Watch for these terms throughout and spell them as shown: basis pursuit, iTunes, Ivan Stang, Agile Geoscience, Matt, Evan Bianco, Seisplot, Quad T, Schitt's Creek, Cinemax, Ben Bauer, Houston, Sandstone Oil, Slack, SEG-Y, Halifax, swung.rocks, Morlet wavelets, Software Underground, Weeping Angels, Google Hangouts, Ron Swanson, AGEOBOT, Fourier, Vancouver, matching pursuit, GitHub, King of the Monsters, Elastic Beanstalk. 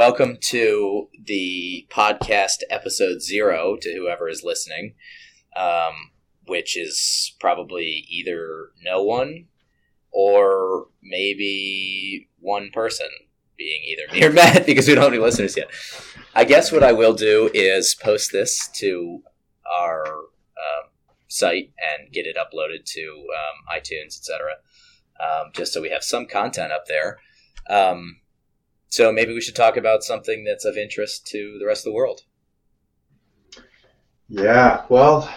Welcome to the podcast episode 0 to whoever is listening, which is probably either no one or maybe one person being either me or Matt because we don't have any listeners yet. I guess what I will do is post this to our site and get it uploaded to iTunes, etc., just so we have some content up there. So maybe we should talk about something that's of interest to the rest of the world. Yeah, well,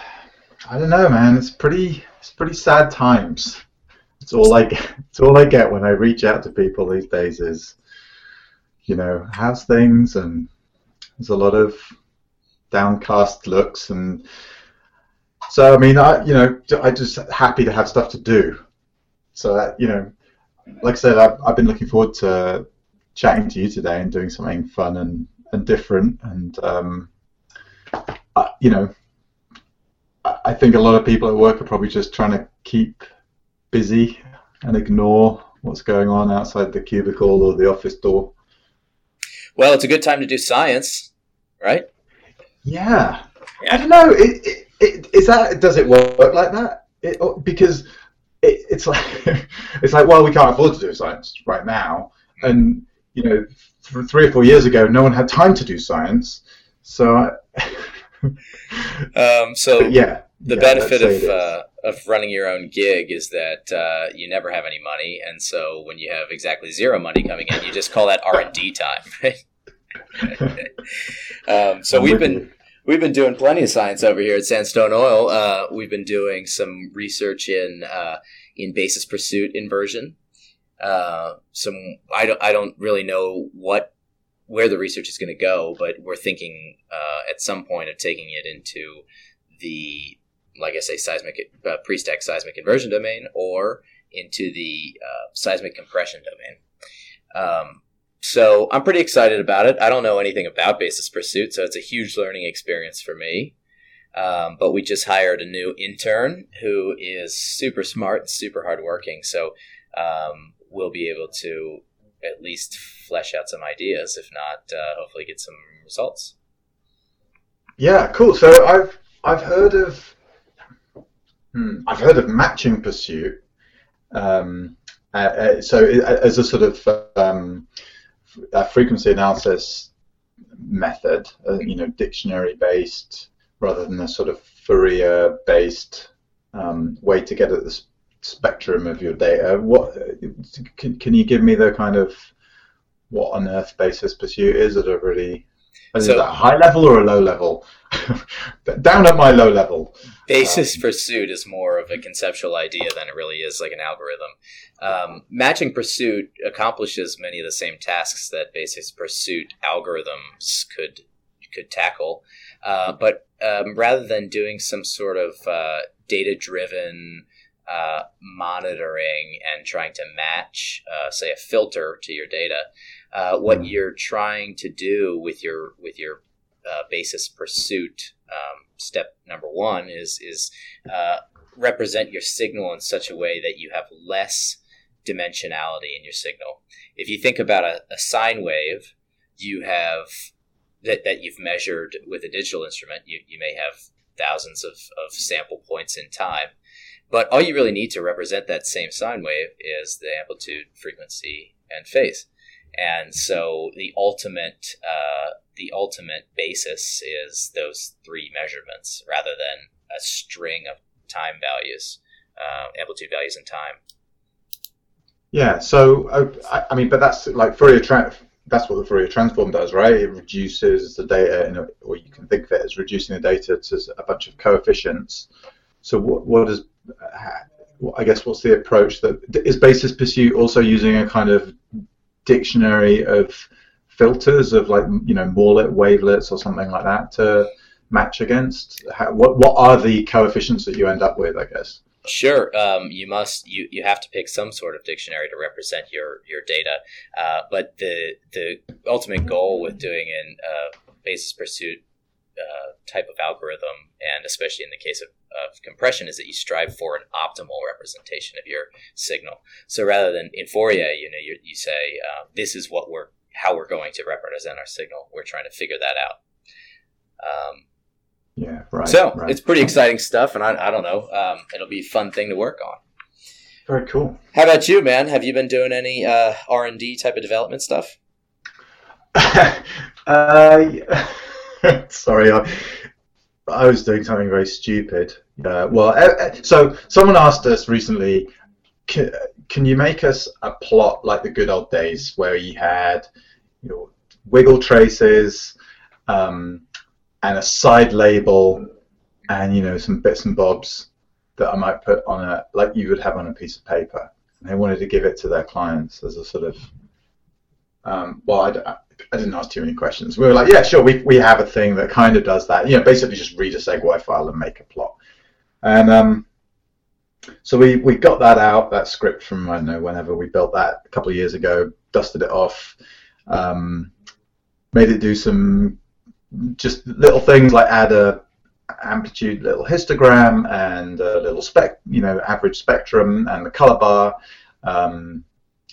I don't know, man. It's pretty sad times. It's all I get when I reach out to people these days is, you know, how's things? And there's a lot of downcast looks, and so I mean, I just happy to have stuff to do. So that, you know, like I said, I've been looking forward to chatting to you today and doing something fun and different, and I think a lot of people at work are probably just trying to keep busy and ignore what's going on outside the cubicle or the office door. Well, it's a good time to do science, right? Yeah. I don't know. Does it work like that? Because it's like well, we can't afford to do science right now, and you know, 3 or 4 years ago, no one had time to do science. The benefit of running your own gig is that you never have any money, and so when you have exactly zero money coming in, you just call that R&D time, right? We've been doing plenty of science over here at Sandstone Oil. We've been doing some research in basis pursuit inversion. I don't really know where the research is going to go, but we're thinking at some point of taking it into the, like I say, pre-stack seismic inversion domain, or into the seismic compression domain. So I'm pretty excited about it. I don't know anything about basis pursuit, so it's a huge learning experience for me. But we just hired a new intern who is super smart and super hardworking, so we'll be able to at least flesh out some ideas, if not hopefully get some results. Yeah, cool. So I've heard of matching pursuit. So as a sort of frequency analysis method, you know, dictionary based rather than a sort of Fourier based way to get at the spectrum of your data. What can you give me the kind of what on earth basis pursuit is? At a really is that a high level or a low level? Down at my low level. Basis pursuit is more of a conceptual idea than it really is like an algorithm. Matching pursuit accomplishes many of the same tasks that basis pursuit algorithms could tackle, but rather than doing some sort of data-driven monitoring and trying to match, say, a filter to your data, what you're trying to do with your basis pursuit, step number one is represent your signal in such a way that you have less dimensionality in your signal. If you think about a sine wave, you have that you've measured with a digital instrument, you may have thousands of sample points in time, but all you really need to represent that same sine wave is the amplitude, frequency, and phase. And so the ultimate basis is those three measurements rather than a string of time values, amplitude values and time. Yeah. So, I mean, but that's like Fourier. That's what the Fourier transform does, right? It reduces the data, or you can think of it as reducing the data to a bunch of coefficients. So what's the approach that is basis pursuit also using a kind of dictionary of filters of, like, you know, Morlet wavelets or something like that to match against? What are the coefficients that you end up with, I guess? Sure. You have to pick some sort of dictionary to represent your data. But the ultimate goal with doing an basis pursuit type of algorithm, and especially in the case of compression, is that you strive for an optimal representation of your signal. So rather than in Fourier, you say this is what we're how we're going to represent our signal. We're trying to figure that out. So it's pretty exciting stuff, and I don't know. It'll be a fun thing to work on. Very cool. How about you, man? Have you been doing any R&D type of development stuff? Sorry, I was doing something very stupid. So someone asked us recently, can you make us a plot like the good old days where you had wiggle traces and a side label and some bits and bobs that I might put on like you would have on a piece of paper? And they wanted to give it to their clients as a sort of I didn't ask too many questions. We were like, yeah, sure, we have a thing that kind of does that. Basically just read a SEG-Y file and make a plot. And so we got that out, that script from, I don't know, whenever we built that a couple of years ago, dusted it off, made it do some just little things like add a amplitude little histogram and a little average spectrum and the color bar,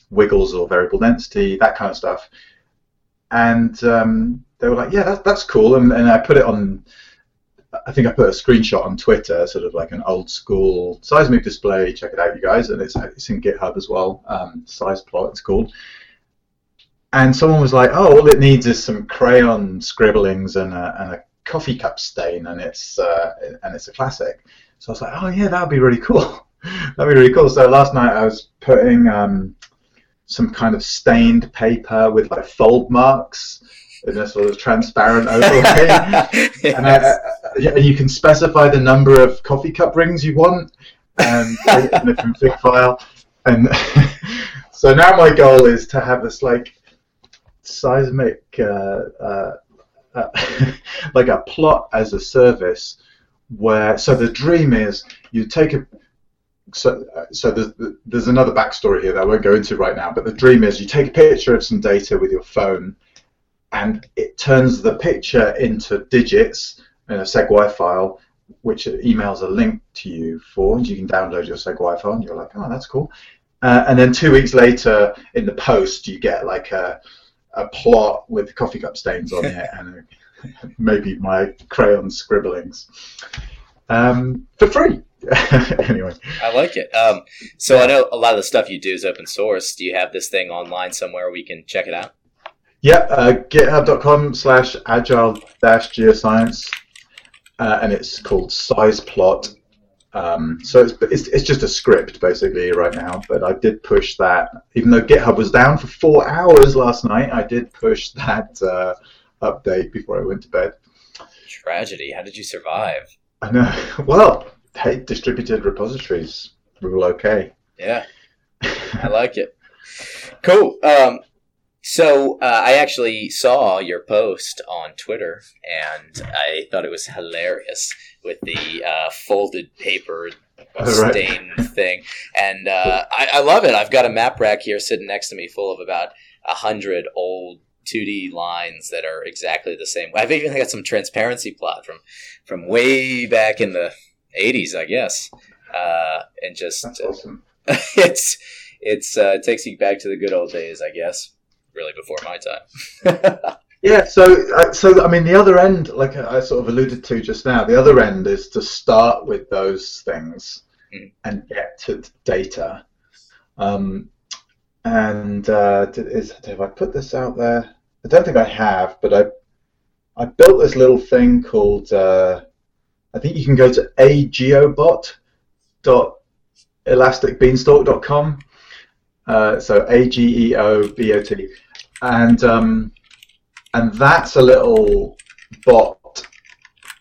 wiggles or variable density, that kind of stuff. And they were like, yeah, that's cool. And I put it on, I think I put a screenshot on Twitter, sort of like an old school seismic display. Check it out, you guys. And it's in GitHub as well. Seisplot, it's called. And someone was like, oh, all it needs is some crayon scribblings and a coffee cup stain, and it's a classic. So I was like, oh yeah, that'd be really cool. That'd be really cool. So last night I was putting some kind of stained paper with like fold marks in a sort of transparent overlay. Yes. And you can specify the number of coffee cup rings you want and take it in a config file. And so now my goal is to have this like seismic, like a plot as a service where, so the dream is you take a, So there's another backstory here that I won't go into right now, but the dream is you take a picture of some data with your phone and it turns the picture into digits in a SEG-Y file, which it emails a link to you for, and you can download your SEG-Y file and you're like, oh, that's cool. And then 2 weeks later in the post you get like a plot with coffee cup stains on it and maybe my crayon scribblings for free. Anyway, I like it. So I know a lot of the stuff you do is open source. Do you have this thing online somewhere we can check it out? Yeah, github.com/agile-geoscience, and it's called Seisplot. So it's just a script basically right now. But I did push that, even though GitHub was down for 4 hours last night. I did push that update before I went to bed. Tragedy. How did you survive? I know. Well. Hey, distributed repositories rule okay. Yeah, I like it. Cool. So I actually saw your post on Twitter, and I thought it was hilarious with the folded paper stain thing. And I love it. I've got a map rack here sitting next to me full of about 100 old 2D lines that are exactly the same. I've even got some transparency plot from way back in the 80s, I guess, and just that's awesome. It takes you back to the good old days, I guess. Really, before my time. Yeah. So I mean, the other end, like I sort of alluded to just now, the other end is to start with those things and get to data. Have I put this out there? I don't think I have, but I built this little thing called. I think you can go to ageobot.elasticbeanstalk.com. So AGEOBOT, and that's a little bot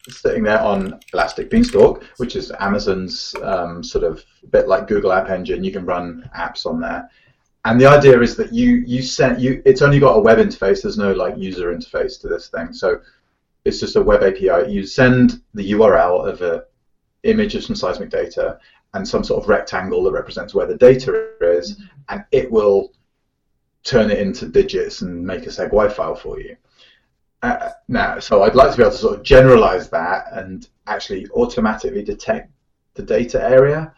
sitting there on Elastic Beanstalk, which is Amazon's sort of bit like Google App Engine. You can run apps on there, and the idea is that you send it's only got a web interface. There's no like user interface to this thing, so. It's just a web API. You send the URL of an image of some seismic data and some sort of rectangle that represents where the data is, and it will turn it into digits and make a SEG-Y file for you. So I'd like to be able to sort of generalize that and actually automatically detect the data area.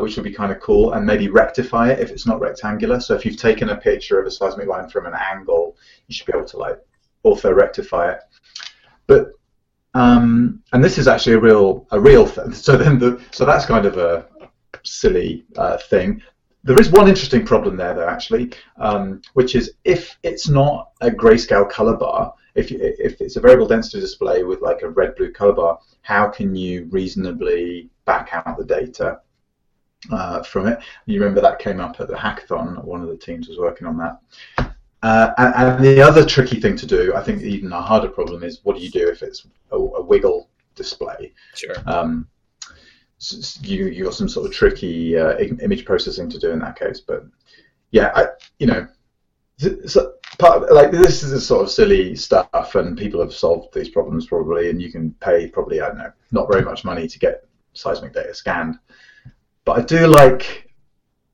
which would be kind of cool, and maybe rectify it if it's not rectangular. So if you've taken a picture of a seismic line from an angle, you should be able to like ortho-rectify it. But and this is actually a real thing. So then so that's kind of a silly thing. There is one interesting problem there, though, actually, which is if it's not a grayscale color bar, if it's a variable density display with like a red-blue color bar, how can you reasonably back out the data from it? You remember that came up at the hackathon. One of the teams was working on that. And the other tricky thing to do, I think even a harder problem, is what do you do if it's a wiggle display? Sure. So you got some sort of tricky image processing to do in that case, but yeah, so part of, like, this is the sort of silly stuff, and people have solved these problems probably, and you can pay probably, I don't know, not very much money to get seismic data scanned. But I do like,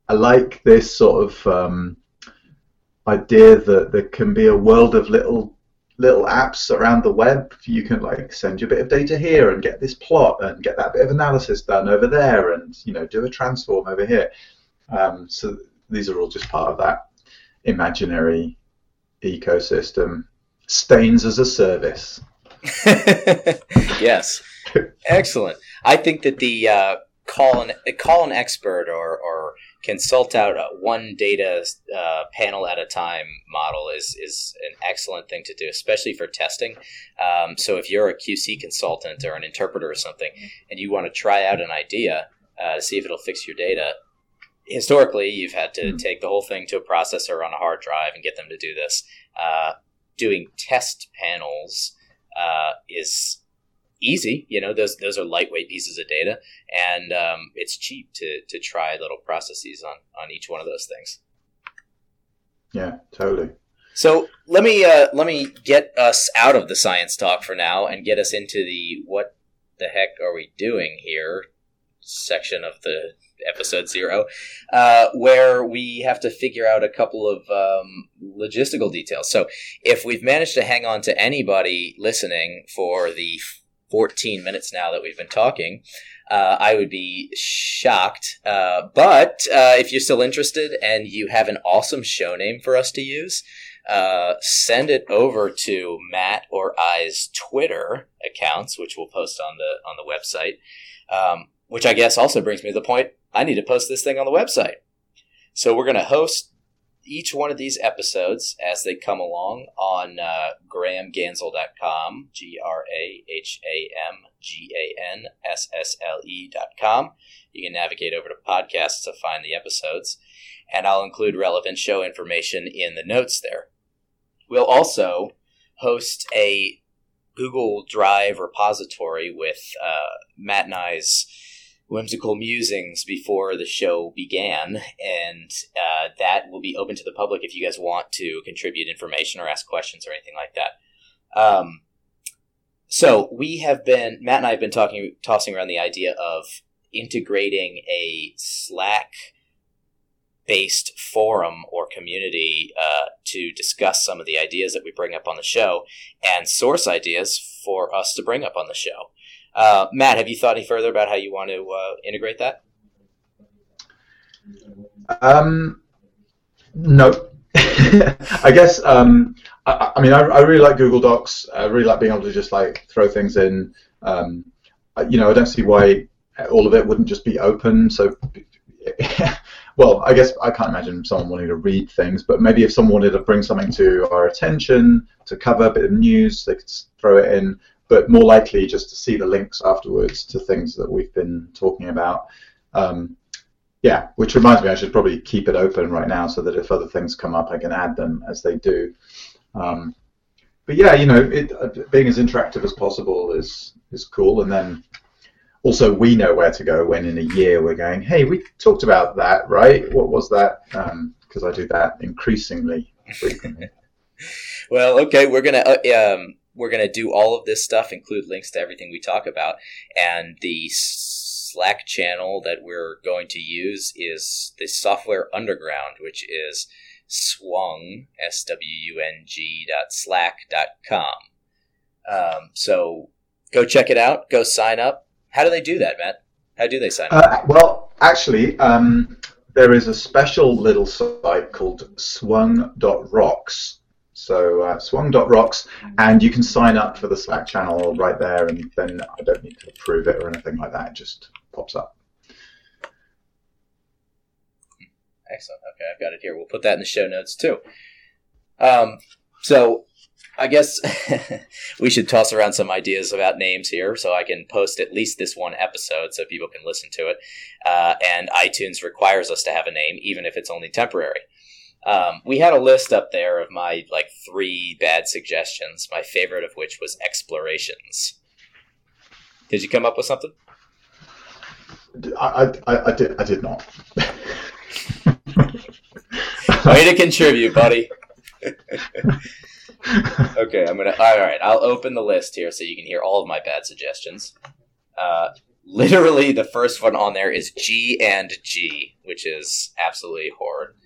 I like this sort of idea that there can be a world of little apps around the web. You can like send your bit of data here and get this plot and get that bit of analysis done over there, and do a transform over here. So these are all just part of that imaginary ecosystem. Stains as a service. Yes, excellent. I think that the call an expert or consult out one data panel at a time model is an excellent thing to do, especially for testing. So if you're a QC consultant or an interpreter or something, and you want to try out an idea to see if it'll fix your data, historically you've had to take the whole thing to a processor on a hard drive and get them to do this. Doing test panels is easy, those are lightweight pieces of data, and it's cheap to try little processes on each one of those things. Yeah, totally. So let me get us out of the science talk for now and get us into the what the heck are we doing here section of the episode 0, where we have to figure out a couple of logistical details. So if we've managed to hang on to anybody listening for the 14 minutes now that we've been talking, I would be shocked. But if you're still interested and you have an awesome show name for us to use, send it over to Matt or I's Twitter accounts, which we'll post on the website. Which I guess also brings me to the point, I need to post this thing on the website. So we're going to host each one of these episodes as they come along on grahamgansel.com, grahamgansle.com. You can navigate over to podcasts to find the episodes, and I'll include relevant show information in the notes there. We'll also host a Google Drive repository with Matt and I's whimsical musings before the show began, and that will be open to the public if you guys want to contribute information or ask questions or anything like that. So Matt and I have been tossing around the idea of integrating a Slack-based forum or community to discuss some of the ideas that we bring up on the show and source ideas for us to bring up on the show. Matt, have you thought any further about how you want to integrate that? No. I guess, I really like Google Docs. I really like being able to just like throw things in. I don't see why all of it wouldn't just be open. So, well, I guess I can't imagine someone wanting to read things, but maybe if someone wanted to bring something to our attention, to cover a bit of news, they could throw it in. But more likely just to see the links afterwards to things that we've been talking about. Which reminds me, I should probably keep it open right now so that if other things come up, I can add them as they do. Being as interactive as possible is cool. And then also we know where to go when in a year we're going, hey, we talked about that, right? What was that? Because I do that increasingly frequently. Well, okay, we're going to... We're going to do all of this stuff, include links to everything we talk about. And the Slack channel that we're going to use is the Software Underground, which is swung, swung.slack.com. So go check it out. Go sign up. How do they do that, Matt? How do they sign up? Well, Actually, there is a special little site called swung.rocks. So swung.rocks, and you can sign up for the Slack channel right there, and then I don't need to approve it or anything like that. It just pops up. Excellent. Okay, I've got it here. We'll put that in the show notes too. So I guess we should toss around some ideas about names here, so I can post at least this one episode so people can listen to it. And iTunes requires us to have a name, even if it's only temporary. We had a list up there of my three bad suggestions, my favorite of which was explorations. Did you come up with something? I did not. Way to contribute, buddy. Okay, all right, I'll open the list here so you can hear all of my bad suggestions. Literally the first one on there is G&G, which is absolutely horrid.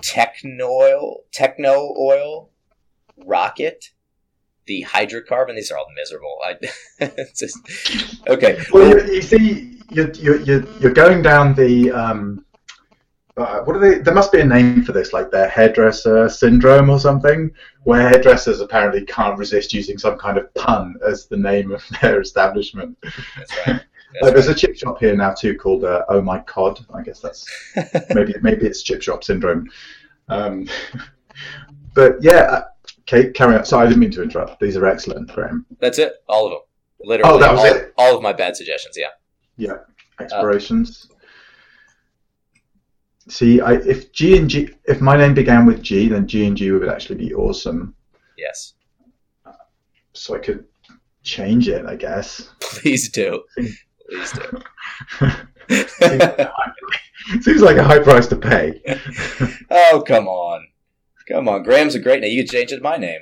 Techno oil, rocket, the hydrocarbon. These are all miserable. Okay. Well, you see, you're going down the what are they? There must be a name for this, like their hairdresser syndrome or something, where hairdressers apparently can't resist using some kind of pun as the name of their establishment. That's right. There's a chip shop here now too called Oh My Cod. I guess that's maybe it's chip shop syndrome. But yeah, okay, carry on. Sorry, I didn't mean to interrupt. These are excellent, Graham. That's it, all of them. Literally, oh, that was it? All of my bad suggestions. Yeah. Yeah, explorations. See, if my name began with G, then G&G would actually be awesome. Yes. So I could change it, I guess. Please do. Seems like a high price to pay. Oh, come on. Graham's a great name. You could change it to my name.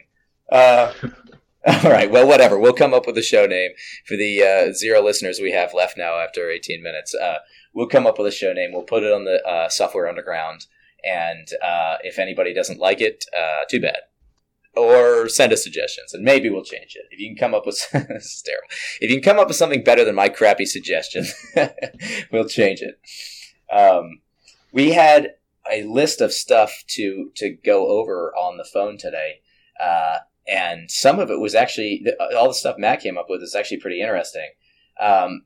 All right. Well, whatever. We'll come up with a show name for the 0 listeners we have left now after 18 minutes. We'll come up with a show name. We'll put it on the Software Underground, and if anybody doesn't like it, too bad. Or send us suggestions, and maybe we'll change it. If you can come up with this is terrible. If you can come up with something better than my crappy suggestion, we'll change it. We had a list of stuff to go over on the phone today, and some of it was actually all the stuff Matt came up with is actually pretty interesting.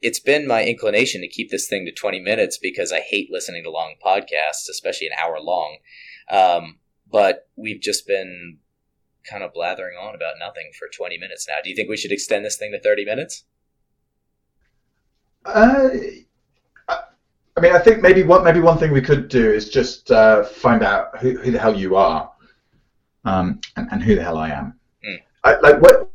It's been my inclination to keep this thing to 20 minutes because I hate listening to long podcasts, especially an hour long. But we've just been kind of blathering on about nothing for 20 minutes now. Do you think we should extend this thing to 30 minutes? I mean, I think maybe one thing we could do is just find out who the hell you are, and who the hell I am.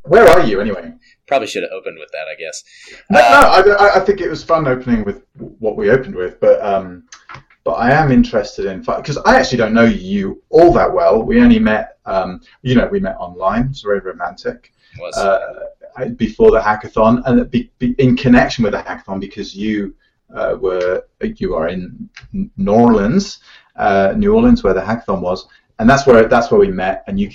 Where are you anyway? Probably should have opened with that, I guess. No, I think it was fun opening with what we opened with, but I am interested in, because I actually don't know you all that well. We only met, we met online. It's very romantic. It was. Before the hackathon, and in connection with the hackathon, because you are in New Orleans, where the hackathon was, and that's where we met, and you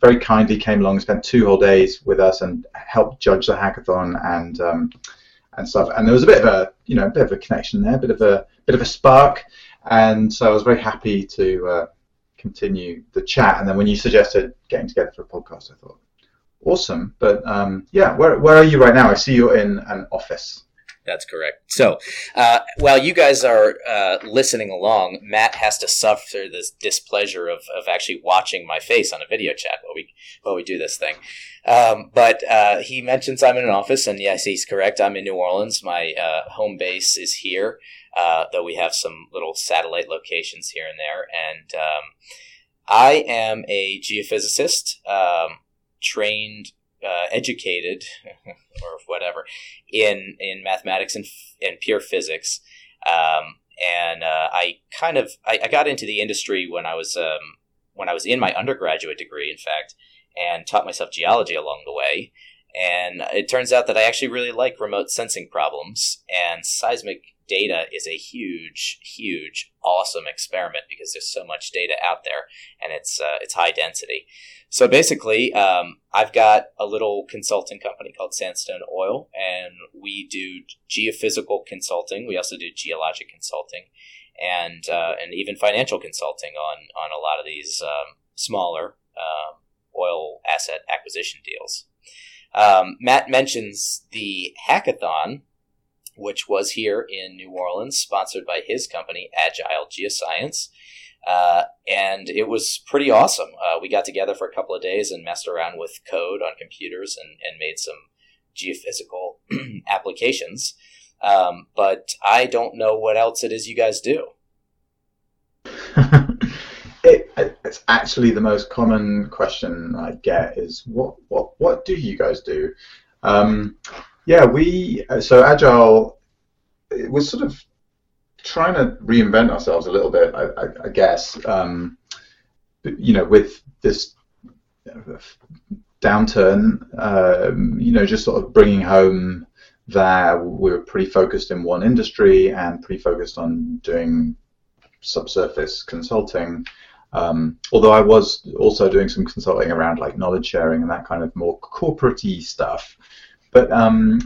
very kindly came along and spent 2 whole days with us and helped judge the hackathon and stuff. And there was a bit of a connection there, a bit of a spark. And so I was very happy to continue the chat. And then when you suggested getting together for a podcast, I thought, awesome. But where are you right now? I see you're in an office. That's correct. So while you guys are listening along, Matt has to suffer this displeasure of actually watching my face on a video chat while we do this thing. But he mentions I'm in an office, and yes, he's correct. I'm in New Orleans. My home base is here, though we have some little satellite locations here and there. And I am a geophysicist, trained educated or whatever in mathematics and pure physics. I got into the industry when I was in my undergraduate degree, in fact, and taught myself geology along the way. And it turns out that I actually really like remote sensing problems, and seismic data is a huge, huge, awesome experiment because there's so much data out there, and it's high density. So basically, I've got a little consulting company called Sandstone Oil, and we do geophysical consulting. We also do geologic consulting, and even financial consulting on a lot of these smaller oil asset acquisition deals. Matt mentions the hackathon, which was here in New Orleans, sponsored by his company, Agile Geoscience. And it was pretty awesome. We got together for a couple of days and messed around with code on computers and made some geophysical applications. But I don't know what else it is you guys do. It's actually the most common question I get is, what do you guys do? So Agile, we're sort of trying to reinvent ourselves a little bit, I guess. With this downturn, just sort of bringing home that we're pretty focused in one industry and pretty focused on doing subsurface consulting. Although I was also doing some consulting around like knowledge sharing and that kind of more corporate-y stuff. But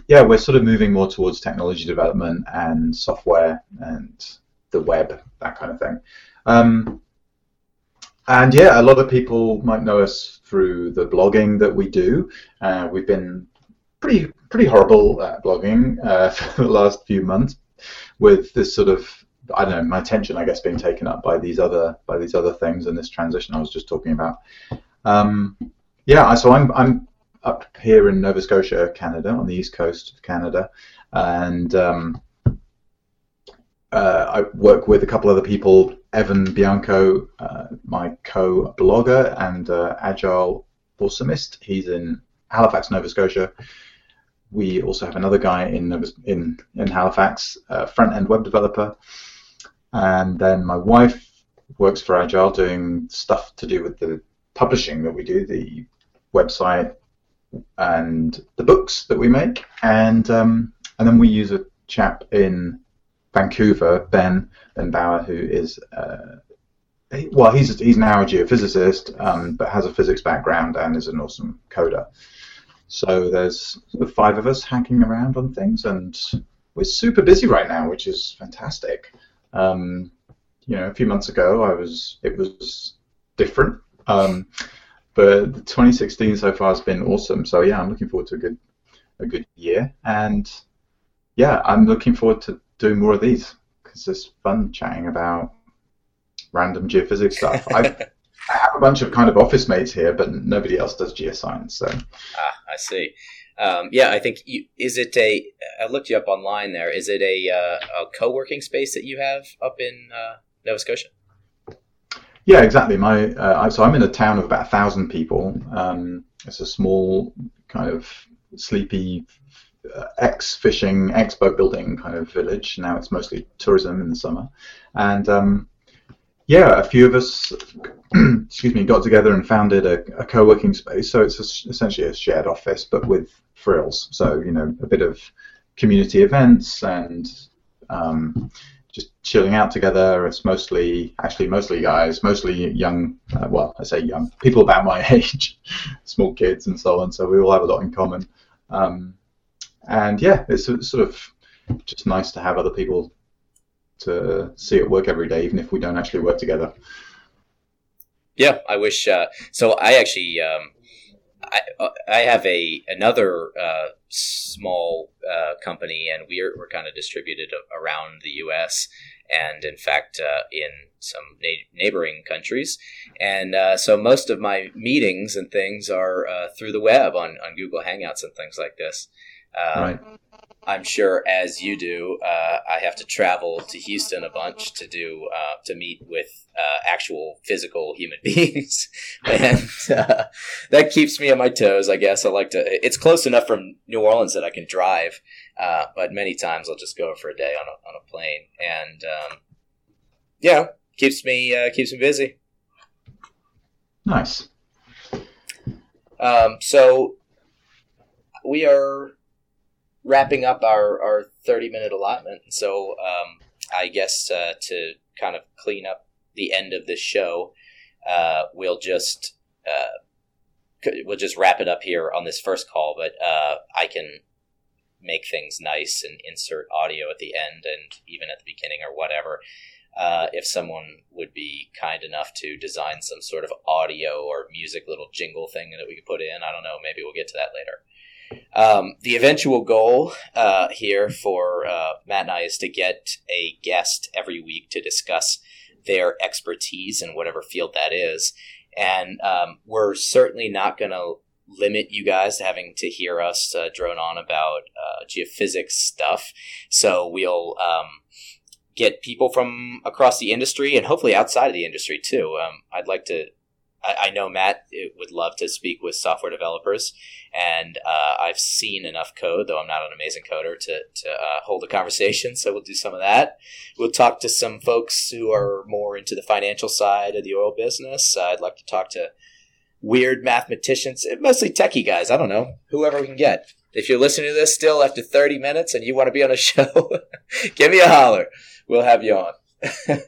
we're sort of moving more towards technology development and software and the web, that kind of thing. A lot of people might know us through the blogging that we do. We've been pretty horrible at blogging for the last few months, with this sort of, I don't know, my attention, I guess, being taken up by these other things and this transition I was just talking about. So I'm up here in Nova Scotia, Canada, on the east coast of Canada, and I work with a couple other people, Evan Bianco, my co-blogger and Agile awesomist. He's in Halifax, Nova Scotia. We also have another guy in Halifax, a front-end web developer. And then my wife works for Agile doing stuff to do with the publishing that we do, the website and the books that we make. And then we use a chap in Vancouver, Ben Bauer, who is, he's now a geophysicist, but has a physics background and is an awesome coder. So there's the five of us hacking around on things, and we're super busy right now, which is fantastic. A few months ago, it was different, but 2016 so far has been awesome. So yeah, I'm looking forward to a good year, and yeah, I'm looking forward to doing more of these because it's fun chatting about random geophysics stuff. I have a bunch of kind of office mates here, but nobody else does geoscience. So, I see. I think I looked you up online there. Is it a co-working space that you have up in Nova Scotia? Yeah, exactly. My I'm in a town of about 1,000 people. It's a small kind of sleepy ex-fishing, ex-boat building kind of village. Now it's mostly tourism in the summer, and a few of us, got together and founded a co-working space. So it's essentially a shared office, but with frills. So, a bit of community events and just chilling out together. It's mostly guys, mostly young, I say young, people about my age, small kids and so on. So we all have a lot in common. It's sort of just nice to have other people to see it work every day, even if we don't actually work together. Yeah, I wish. So I actually, I have another small company, and we're kind of distributed around the U.S. and, in fact, in some neighboring countries. And so most of my meetings and things are through the web on Google Hangouts and things like this. Right. I'm sure, as you do, I have to travel to Houston a bunch to do to meet with actual physical human beings, and that keeps me on my toes. I guess I like to. It's close enough from New Orleans that I can drive, but many times I'll just go for a day on a plane, and keeps me busy. Nice. So. we are wrapping up our 30-minute allotment. So I guess to kind of clean up the end of this show, we'll just wrap it up here on this first call. But I can make things nice and insert audio at the end and even at the beginning or whatever. If someone would be kind enough to design some sort of audio or music little jingle thing that we could put in, I don't know, maybe we'll get to that later. The eventual goal here for Matt and I is to get a guest every week to discuss their expertise in whatever field that is. And we're certainly not going to limit you guys to having to hear us drone on about geophysics stuff. So we'll get people from across the industry and hopefully outside of the industry too. I know Matt would love to speak with software developers, and I've seen enough code, though I'm not an amazing coder, to hold a conversation, so we'll do some of that. We'll talk to some folks who are more into the financial side of the oil business. I'd like to talk to weird mathematicians, mostly techie guys. I don't know, whoever we can get. If you're listening to this still after 30 minutes and you want to be on a show, give me a holler. We'll have you on.